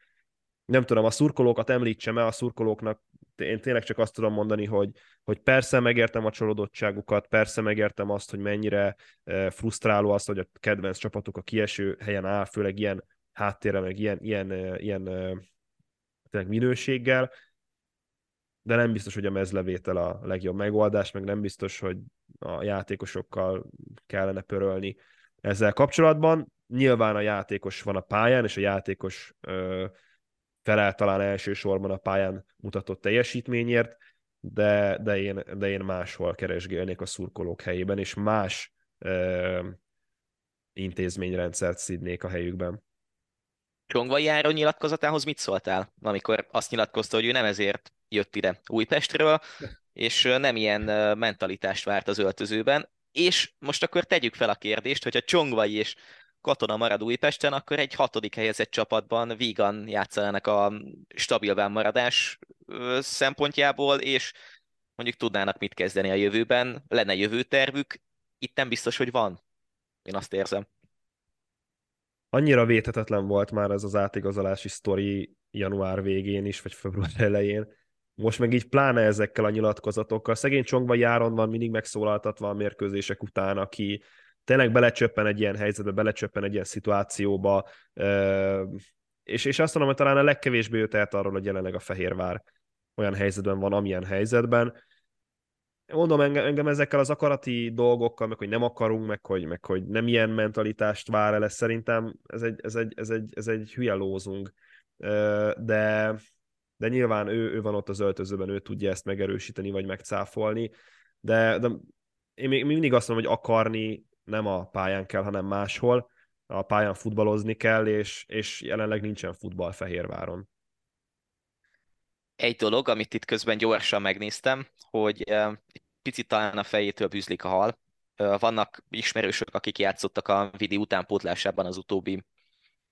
nem tudom, a szurkolókat említsem-e, a szurkolóknak én tényleg csak azt tudom mondani, hogy, hogy persze megértem a csalódottságukat, persze megértem azt, hogy mennyire frusztráló az, hogy a kedvenc csapatuk a kieső helyen áll, főleg ilyen háttérre, meg ilyen, ilyen, ilyen minőséggel, de nem biztos, hogy a mezlevétel a legjobb megoldás, meg nem biztos, hogy a játékosokkal kellene pörölni ezzel kapcsolatban. Nyilván a játékos van a pályán, és a játékos ö, felel talán elsősorban a pályán mutatott teljesítményért, de, de, én, de én máshol keresgélnék a szurkolók helyében, és más ö, intézményrendszert szidnék a helyükben. Csongvai Áron nyilatkozatához mit szóltál, amikor azt nyilatkozta, hogy ő nem ezért jött ide Újpestről, és nem ilyen mentalitást várt az öltözőben, és most akkor tegyük fel a kérdést, hogyha Csongvai és Katona marad Újpesten, akkor egy hatodik helyezett csapatban vígan játszanának a stabilván maradás szempontjából, és mondjuk tudnának mit kezdeni a jövőben, lenne jövőtervük, itt nem biztos, hogy van. Én azt érzem. Annyira védhetetlen volt már ez az átigazolási sztori január végén is, vagy február elején. Most meg így pláne ezekkel a nyilatkozatokkal. Szegény Csongvai Áron van mindig megszólaltatva a mérkőzések után, aki tényleg belecsöppen egy ilyen helyzetbe, belecsöppen egy ilyen szituációba, és, és azt mondom, hogy talán a legkevésbé jött el arról, hogy jelenleg a Fehérvár olyan helyzetben van, amilyen helyzetben. Mondom, engem, engem ezekkel az akarati dolgokkal, meg hogy nem akarunk, meg hogy, meg hogy nem ilyen mentalitást vár el, ez szerintem ez egy, ez egy, ez egy, ez egy hülye lózung. De, de nyilván ő, ő van ott az öltözőben, ő tudja ezt megerősíteni, vagy megcáfolni, de, de én még mindig azt mondom, hogy akarni nem a pályán kell, hanem máshol. A pályán futballozni kell, és, és jelenleg nincsen futball Fehérváron. Egy dolog, amit itt közben gyorsan megnéztem, hogy picit talán a fejétől bűzlik a hal. Vannak ismerősök, akik játszottak a Vidi utánpótlásában az utóbbi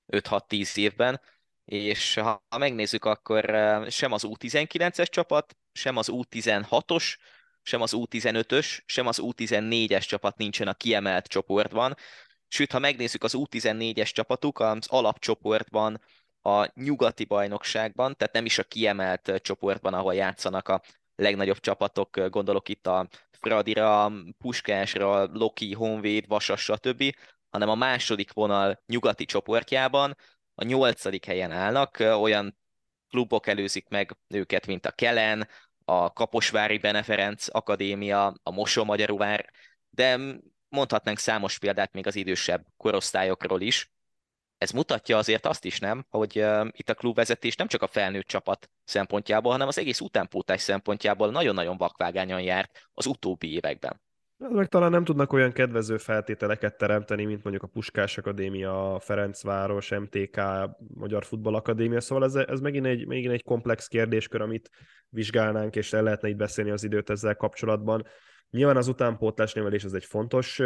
öt-hat-tíz évben, és ha megnézzük, akkor sem az U tizenkilences csapat, sem az U tizenhatos, sem az U tizenötös, sem az U tizennégyes csapat nincsen a kiemelt csoportban. Sőt, ha megnézzük az U tizennégyes csapatuk, az alapcsoportban, a nyugati bajnokságban, tehát nem is a kiemelt csoportban, ahol játszanak a legnagyobb csapatok, gondolok itt a Fradira, Puskásra, Loki, Honvéd, Vasas, stb., hanem a második vonal nyugati csoportjában a nyolcadik helyen állnak, olyan klubok előzik meg őket, mint a Kelen, a Kaposvári Bene Ferenc Akadémia, a Mosonmagyaróvár, de mondhatnánk számos példát még az idősebb korosztályokról is. Ez mutatja azért azt is, nem, hogy uh, itt a klubvezetés nem csak a felnőtt csapat szempontjából, hanem az egész utánpótlás szempontjából nagyon-nagyon vakvágányon járt az utóbbi években. Meg talán nem tudnak olyan kedvező feltételeket teremteni, mint mondjuk a Puskás Akadémia, Ferencváros, em té ká, Magyar Futball Akadémia, szóval ez, ez megint, egy, megint egy komplex kérdéskör, amit vizsgálnánk, és el lehetne így beszélni az időt ezzel kapcsolatban. Nyilván az utánpótlás nevelés az egy fontos,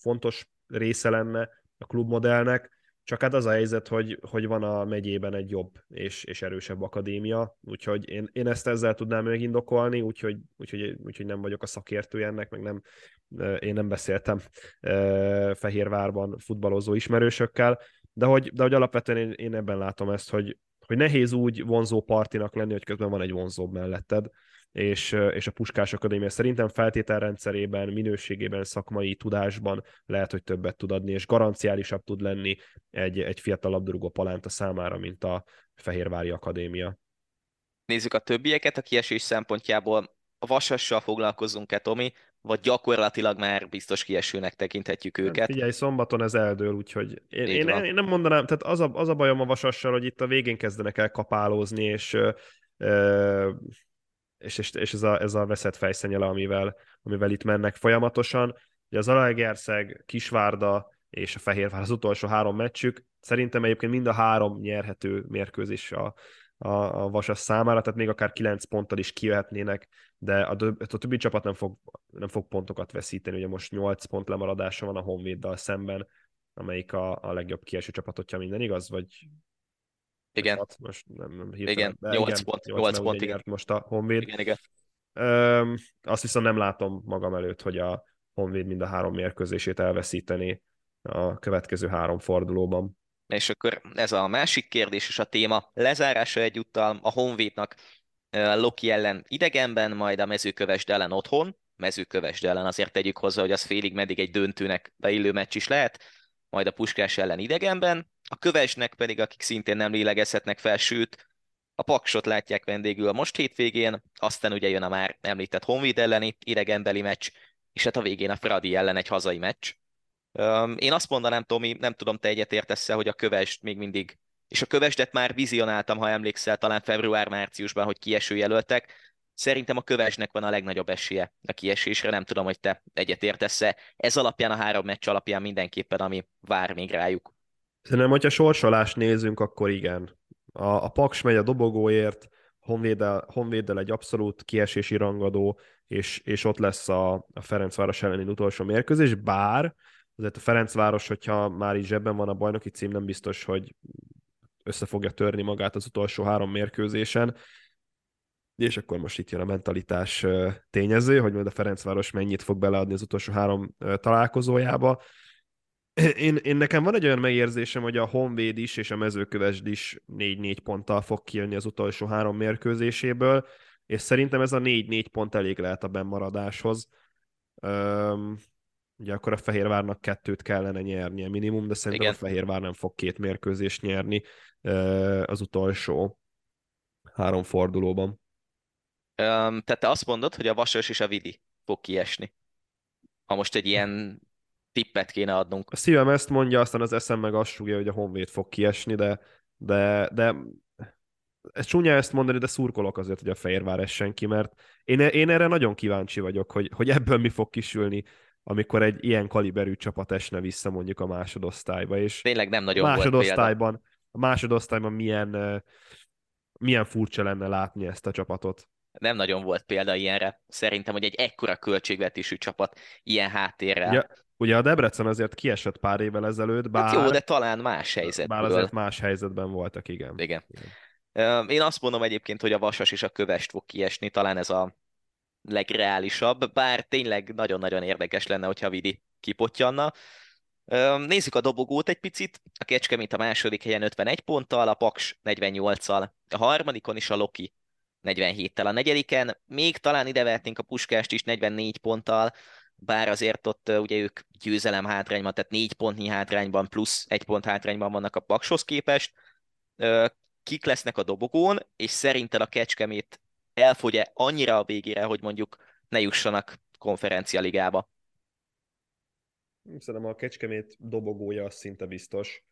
fontos része lenne a klubmodellnek, csak hát az a helyzet, hogy, hogy van a megyében egy jobb és, és erősebb akadémia, úgyhogy én, én ezt ezzel tudnám megindokolni, úgyhogy, úgyhogy, úgyhogy nem vagyok a szakértője ennek, meg nem, én nem beszéltem eh, Fehérvárban futballozó ismerősökkel, de hogy, de hogy alapvetően én, én ebben látom ezt, hogy, hogy nehéz úgy vonzó partinak lenni, hogy közben van egy vonzóbb melletted, és, és a Puskás Akadémia szerintem feltételrendszerében, minőségében, szakmai tudásban lehet, hogy többet tud adni, és garanciálisabb tud lenni egy, egy fiatal labdarúgó palánta számára, mint a Fehérvári Akadémia. Nézzük a többieket a kiesés szempontjából. A Vasassal foglalkozunk-e, Tomi, vagy gyakorlatilag már biztos kiesőnek tekinthetjük őket? Figyelj, szombaton ez eldől, úgyhogy én, én, én nem mondanám, tehát az a, az a bajom a Vasassal, hogy itt a végén kezdenek el kapálózni, és... Ö, és, és, és ez, a, ez a veszett fejszennyele, amivel, amivel itt mennek folyamatosan. Ugye az Zalaegerszeg, Kisvárda és a Fehérvár az utolsó három meccsük, szerintem egyébként mind a három nyerhető mérkőzés a, a, a Vasas számára, tehát még akár kilenc ponttal is kijöhetnének, de a, a többi csapat nem fog, nem fog pontokat veszíteni, ugye most nyolc pont lemaradása van a Honvéddal szemben, amelyik a, a legjobb kieső csapatotja, minden igaz, vagy... Igen, hát most nem, nem hirtelen, igen. nyolc igen, pont, nyolc pont, igen. Most a Honvéd. Igen, igen. Ö, azt viszont nem látom magam előtt, hogy a Honvéd mind a három mérkőzését elveszítené a következő három fordulóban. És akkor ez a másik kérdés és a téma lezárása egyúttal a Honvédnak Loki ellen idegenben, majd a Mezőkövesd ellen otthon. Mezőkövesd ellen azért tegyük hozzá, hogy az félig meddig egy döntőnek beillő meccs is lehet, majd a Puskás ellen idegenben. A Kövesdnek pedig, akik szintén nem lélegezhetnek fel, sőt, a Paksot látják vendégül a most hétvégén, aztán ugye jön a már említett Honvéd elleni idegenbeli meccs, és hát a végén a Fradi ellen egy hazai meccs. Én azt mondanám, Tomi, nem tudom, te egyetértesz-e, hogy a Kövesd még mindig, és a Kövesdet már vizionáltam, ha emlékszel, talán február-márciusban, hogy kieső jelöltek. Szerintem a Kövesdnek van a legnagyobb esélye a kiesésre, nem tudom, hogy te egyetértesz-e. Ez alapján, a három meccs alapján mindenképpen, ami vár még rájuk. Szerintem, hogyha sorsolást nézünk, akkor igen. A, a Paks megy a dobogóért, Honvéddel, Honvéddel egy abszolút kiesési rangadó, és, és ott lesz a, a Ferencváros elleni utolsó mérkőzés, bár azért a Ferencváros, hogyha már így zsebben van a bajnoki cím, nem biztos, hogy össze fogja törni magát az utolsó három mérkőzésen. És akkor most itt jön a mentalitás tényező, hogy majd a Ferencváros mennyit fog beleadni az utolsó három találkozójába. Én, én nekem van egy olyan megérzésem, hogy a Honvéd is és a Mezőkövesd is négy-négy ponttal fog kijönni az utolsó három mérkőzéséből, és szerintem ez a négy-négy pont elég lehet a bennmaradáshoz. Üm, ugye akkor a Fehérvárnak kettőt kellene nyernie minimum, de szerintem igen, a Fehérvár nem fog két mérkőzést nyerni az utolsó három fordulóban. Üm, tehát te azt mondod, hogy a Vasas és a Vidi fog kiesni. Ha most egy ilyen tippet kéne adnunk. A szívem ezt mondja, aztán az eszem meg azt súgja, hogy a Honvéd fog kiesni, de, de, de ez csúnya ezt mondani, de szurkolok azért, hogy a Fehérvár essen ki, mert én, én erre nagyon kíváncsi vagyok, hogy, hogy ebből mi fog kisülni, amikor egy ilyen kaliberű csapat esne vissza mondjuk a másodosztályba. És tényleg nem nagyon másodosztályban, volt a másodosztályban milyen, milyen furcsa lenne látni ezt a csapatot. Nem nagyon volt példa ilyenre. Szerintem, hogy egy ekkora költségvetésű csapat ilyen háttérrel. Ja, ugye a Debrecen azért kiesett pár évvel ezelőtt, bár... Hát jó, de talán más helyzetből. Bár azért más helyzetben voltak, igen. Igen. igen. Én azt mondom egyébként, hogy a Vasas és a Kövesd fog kiesni, talán ez a legreálisabb, bár tényleg nagyon-nagyon érdekes lenne, hogyha Vidi kipottyanna. Nézzük a dobogót egy picit. A Kecskemét a második helyen ötvenegy ponttal, a Paks negyvennyolccal, a harmadikon is a Loki negyvenhéttel. A negyediken még talán idevertnénk a Puskást is negyvennégy ponttal, bár azért ott ugye ők győzelem hátrányban, tehát négy pontnyi hátrányban plusz egy pont hátrányban vannak a Pakshoz képest. Kik lesznek a dobogón, és szerinted a Kecskemét elfogy-e annyira a végére, hogy mondjuk ne jussanak konferencialigába? Szerintem a Kecskemét dobogója az szinte biztos.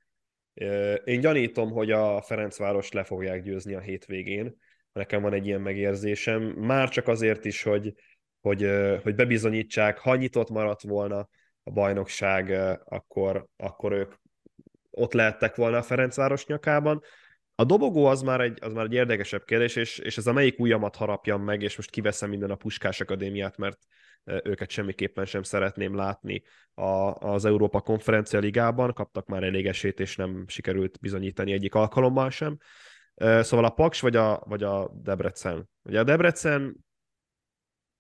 Én gyanítom, hogy a Ferencvárost le fogják győzni a hétvégén. Nekem van egy ilyen megérzésem, már csak azért is, hogy, hogy, hogy bebizonyítsák, ha nyitott maradt volna a bajnokság, akkor, akkor ők ott lehettek volna a Ferencváros nyakában. A dobogó az már egy, az már egy érdekesebb kérdés, és, és ez a melyik ujjamat harapjam meg, és most kiveszem minden a Puskás Akadémiát, mert őket semmiképpen sem szeretném látni a, az Európa Konferencia Ligában, kaptak már elég esélyt, és nem sikerült bizonyítani egyik alkalommal sem. Szóval a Paks vagy a, vagy a Debrecen. Ugye a Debrecen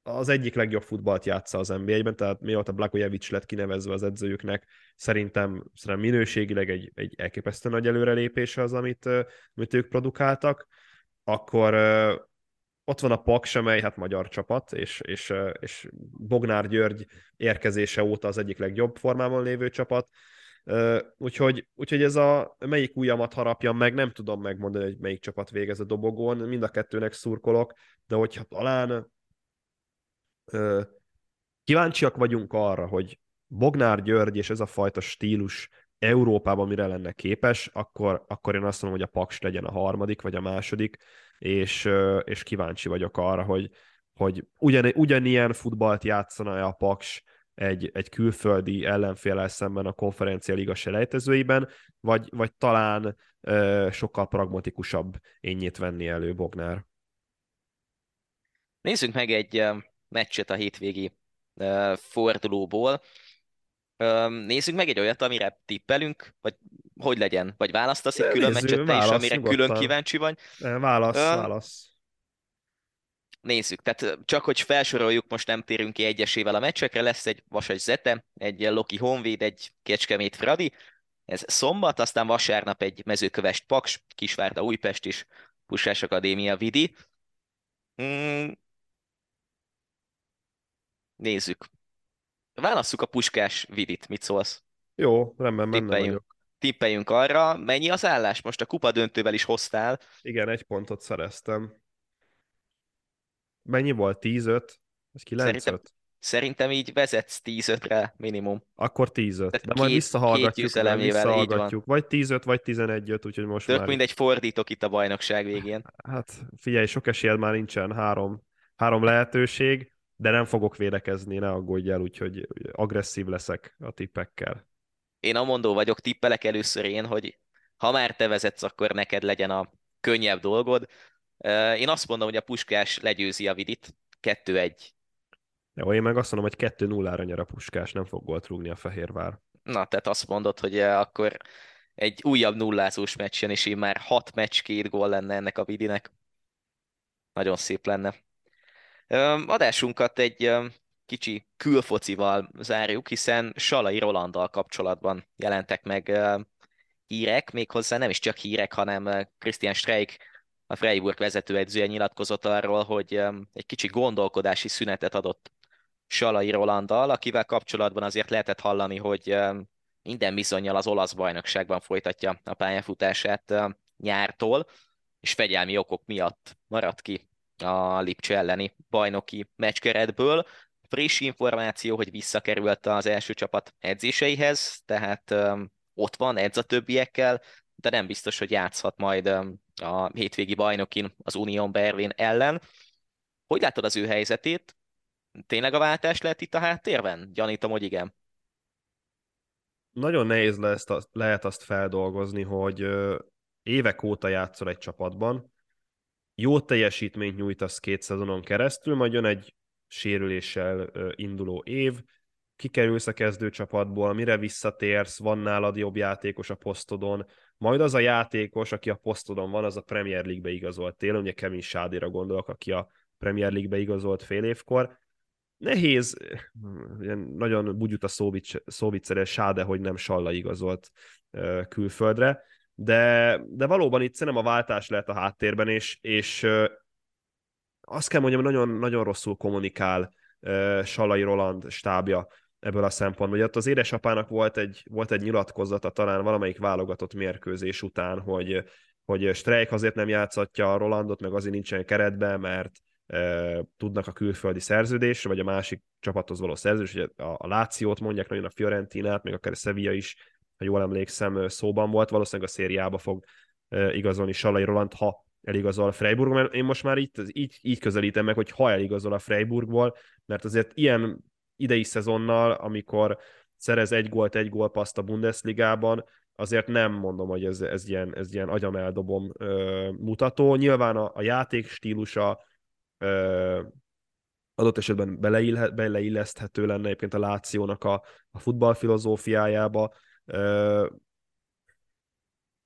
az egyik legjobb futballt játsza az en bé á-ben, tehát mióta Blagojevic lett kinevezve az edzőjüknek, szerintem, szerintem minőségileg egy, egy elképesztő nagy előrelépése az, amit, amit ők produkáltak. Akkor ott van a Paks, amely hát magyar csapat, és, és, és Bognár György érkezése óta az egyik legjobb formában lévő csapat. Uh, úgyhogy, úgyhogy ez a melyik ujjamat harapjam meg, nem tudom megmondani, hogy melyik csapat végez a dobogón, mind a kettőnek szurkolok, de hogyha talán uh, kíváncsiak vagyunk arra, hogy Bognár György és ez a fajta stílus Európában mire lenne képes, akkor, akkor én azt mondom, hogy a Paks legyen a harmadik vagy a második, és, uh, és kíváncsi vagyok arra, hogy, hogy ugyan, ugyanilyen futballt játszana-e a Paks Egy, egy külföldi ellenféllel szemben a konferencialiga selejtezőiben, vagy, vagy talán ö, sokkal pragmatikusabb énnyit venni elő Bognár. Nézzünk meg egy ö, meccset a hétvégi ö, fordulóból. Ö, nézzünk meg egy olyat, amire tippelünk, vagy hogy legyen, vagy választasz egy külön nézzük, meccset válasz, te is, amire nyugodtan. Külön kíváncsi vagy. Válasz, ö, válasz. Nézzük, tehát csak hogy felsoroljuk, most nem térünk ki egyesével a meccsekre, lesz egy Vasas Zete, egy Loki Honvéd, egy Kecskemét Fradi, Ez szombat, aztán vasárnap egy Mezőkövesd Paks, Kisvárda Újpest is, Puskás Akadémia Vidi. Mm. Nézzük. Válasszuk a Puskás Vidit, mit szólsz? Jó, rendben, benne vagyok. Tippeljünk arra, mennyi az állás? Most a kupadöntővel is hoztál. Igen, egy pontot szereztem. Mennyi volt? tíz öt? Vagy kilenc öt? Szerintem, szerintem így vezetsz tíz ötre minimum. Akkor tíz öt. De két, majd visszahallgatjuk, két visszahallgatjuk. Vagy tíz öt, vagy tizenegy öt, úgyhogy most tök már... mindegy, fordítok itt a bajnokság végén. Hát figyelj, sok esélyed már nincsen, három, három lehetőség, de nem fogok védekezni, ne aggódjál, úgyhogy agresszív leszek a tippekkel. Én amondó vagyok, tippelek először én, hogy ha már te vezetsz, akkor neked legyen a könnyebb dolgod. Én azt mondom, hogy a Puskás legyőzi a Vidit, kettő egy. Jó, én meg azt mondom, hogy kettő nullára nyer a Puskás, nem fog gólt rúgni a Fehérvár. Na, tehát azt mondod, hogy akkor egy újabb nullázós meccsen, és így már hat meccs, két gól lenne ennek a Vidinek. Nagyon szép lenne. Adásunkat egy kicsi külfocival zárjuk, hiszen Salai Rolanddal kapcsolatban jelentek meg hírek, méghozzá nem is csak hírek, hanem Christian Streich, a Freiburg vezetőedzője nyilatkozott arról, hogy egy kicsi gondolkodási szünetet adott Salai Rolanddal, akivel kapcsolatban azért lehetett hallani, hogy minden bizonnyal az olasz bajnokságban folytatja a pályafutását nyártól, és fegyelmi okok miatt maradt ki a Lipcse elleni bajnoki meccskeretből. Friss információ, hogy visszakerült az első csapat edzéseihez, tehát ott van, edz a többiekkel, de nem biztos, hogy játszhat majd a hétvégi bajnokin az Union Berlin ellen. Hogy látod az ő helyzetét? Tényleg a váltás lehet itt a háttérben? Gyanítom, hogy igen. Nagyon nehéz lesz, lehet azt feldolgozni, hogy évek óta játszol egy csapatban, jó teljesítményt nyújtasz két szezonon keresztül, majd jön egy sérüléssel induló év, kikerülsz a kezdőcsapatból, mire visszatérsz, van nálad jobb játékos a posztodon, majd az a játékos, aki a posztodon van, az a Premier League-be igazolt télen, ugye Kevin Shadira gondolok, aki a Premier League-be igazolt fél évkor. Nehéz, nagyon bugyuta szóviccere Shade, hogy nem Salla igazolt külföldre, de, de valóban itt szerintem a váltás lehet a háttérben, és, és azt kell mondjam, nagyon, nagyon rosszul kommunikál Salai Roland stábja ebből a szempontból. Ugye ott az édesapának volt egy, volt egy nyilatkozata talán valamelyik válogatott mérkőzés után, hogy, hogy Streich azért nem játszatja a Rolandot, meg azért nincsen keretben, mert e, tudnak a külföldi szerződés, vagy a másik csapathoz való szerződés, hogy a, a Lációt mondják, nagyon a Fiorentinát, meg akár a Sevilla is, ha jól emlékszem, szóban volt, valószínűleg a szériába fog e, igazolni Salai Roland, ha eligazol a Freiburg, mert én most már így, így, így közelítem meg, hogy ha eligazol a Freiburgból, mert azért ilyen idei szezonnal, amikor szerez egy gólt, egy gólpaszt a Bundesligában, azért nem mondom, hogy ez, ez ilyen, ez ilyen agyameldobom ö, mutató. Nyilván a, a játék stílusa ö, adott esetben beleille, beleilleszthető lenne egyébként a Lációnak a, a futballfilozófiájába, ö,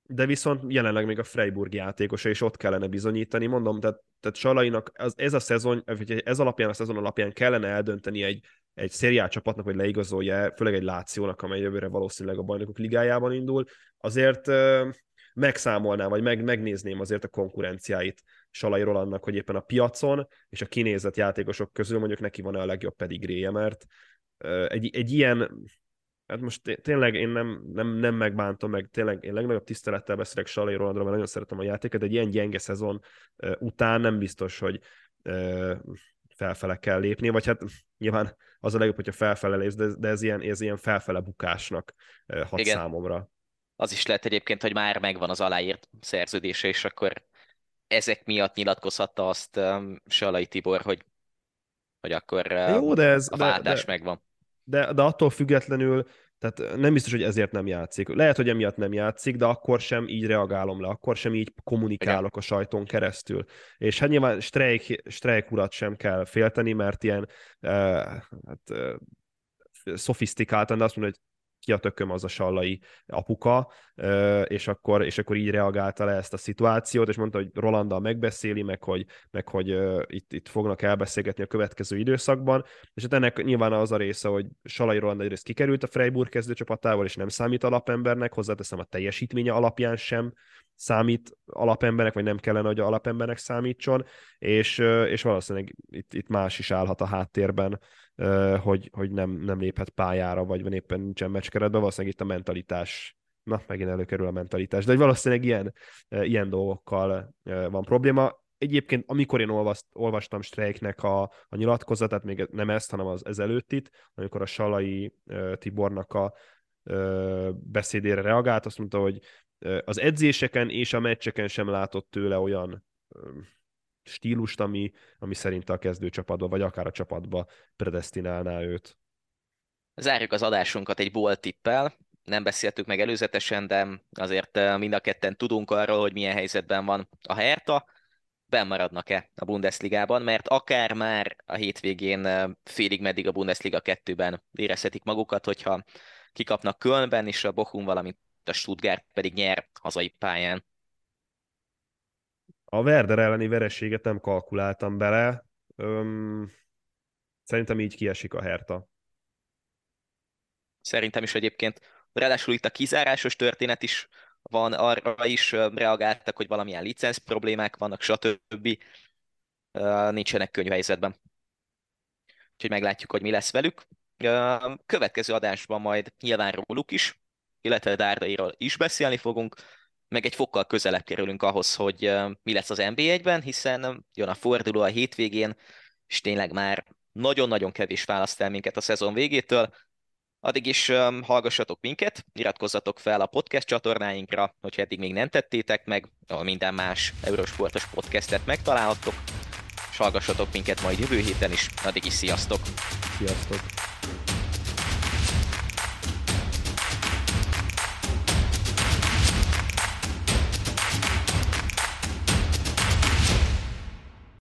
de viszont jelenleg még a Freiburg játékosa, és ott kellene bizonyítani, mondom, tehát, tehát Salainak ez, ez a szezon, ez alapján, a szezon alapján kellene eldönteni egy, egy szériá csapatnak, hogy leigazolja, főleg egy Lációnak, amely jövőre valószínűleg a Bajnokok Ligájában indul, azért euh, megszámolnám, vagy meg, megnézném azért a konkurenciáit Salai Rolandnak, hogy éppen a piacon és a kinézett játékosok közül mondjuk neki van a legjobb pedigréje, mert euh, egy, egy ilyen... Hát most tényleg én nem, nem, nem megbántom, meg tényleg én legnagyobb tisztelettel beszélek Salai Rolandra, mert nagyon szeretem a játékot, egy ilyen gyenge szezon után nem biztos, hogy felfele kell lépni, vagy hát nyilván az a legjobb, hogyha felfele lépsz, de ez ilyen, ez ilyen felfele bukásnak hat igen. Számomra. Az is lehet egyébként, hogy már megvan az aláírt szerződése, és akkor ezek miatt nyilatkozhatta azt Salai Tibor, hogy, hogy akkor jó, de ez, a váltás de, de... megvan. De, de attól függetlenül, tehát nem biztos, hogy ezért nem játszik. Lehet, hogy emiatt nem játszik, de akkor sem így reagálom le, akkor sem így kommunikálok a sajton keresztül. És hát nyilván Streich urat sem kell félteni, mert ilyen eh, hát, eh, szofisztikáltan, de azt mondom, hogy ki a tököm az a Sallai apuka, és akkor, és akkor így reagálta le ezt a szituációt, és mondta, hogy Rolanddal megbeszéli, meg hogy, meg hogy itt, itt fognak elbeszélgetni a következő időszakban, és hát ennek nyilván az a része, hogy Sallai Roland egyrészt kikerült a Freiburg kezdőcsapatával, és nem számít alapembernek, hozzáteszem a teljesítménye alapján sem számít alapembernek, vagy nem kellene, hogy alapembernek számítson, és, és valószínűleg itt, itt más is állhat a háttérben, hogy, hogy nem, nem léphet pályára, vagy van éppen nincsen meccskeretben, valószínűleg itt a mentalitás, na, megint előkerül a mentalitás, de valószínűleg ilyen, ilyen dolgokkal van probléma. Egyébként, amikor én olvast, olvastam Streiknek a, a nyilatkozatát, még nem ezt, hanem az ezelőttit, amikor a Sallai Tibornak a beszédére reagált, azt mondta, hogy az edzéseken és a meccseken sem látott tőle olyan stílust, ami, ami szerint a kezdőcsapatba, vagy akár a csapatba predesztinálná őt. Zárjuk az adásunkat egy bold tippel. Nem beszéltük meg előzetesen, de azért mind a ketten tudunk arról, hogy milyen helyzetben van a Hertha. Benn maradnak-e a Bundesligában, mert akár már a hétvégén félig meddig a Bundesliga kettőben érezhetik magukat, hogyha kikapnak Kölnben, és a Bochum, valamint a Stuttgart pedig nyer hazai pályán. A Werder elleni vereséget nem kalkuláltam bele. Öm, szerintem így kiesik a Hertha. Szerintem is egyébként. Ráadásul itt a kizárásos történet is van, arra is reagáltak, hogy valamilyen licenc problémák vannak, stb. Nincsenek könnyű helyzetben. Úgyhogy meglátjuk, hogy mi lesz velük. Következő adásban majd nyilván róluk is, illetve Dárdairól is beszélni fogunk, meg egy fokkal közelebb kerülünk ahhoz, hogy mi lesz az en bé egyben, hiszen jön a forduló a hétvégén, és tényleg már nagyon-nagyon kevés választ el minket a szezon végétől. Addig is hallgassatok minket, iratkozzatok fel a podcast csatornáinkra, hogyha eddig még nem tettétek meg, ahol minden más eurósportos podcastet megtalálhattok, és hallgassatok minket majd jövő héten is, addig is sziasztok! Sziasztok!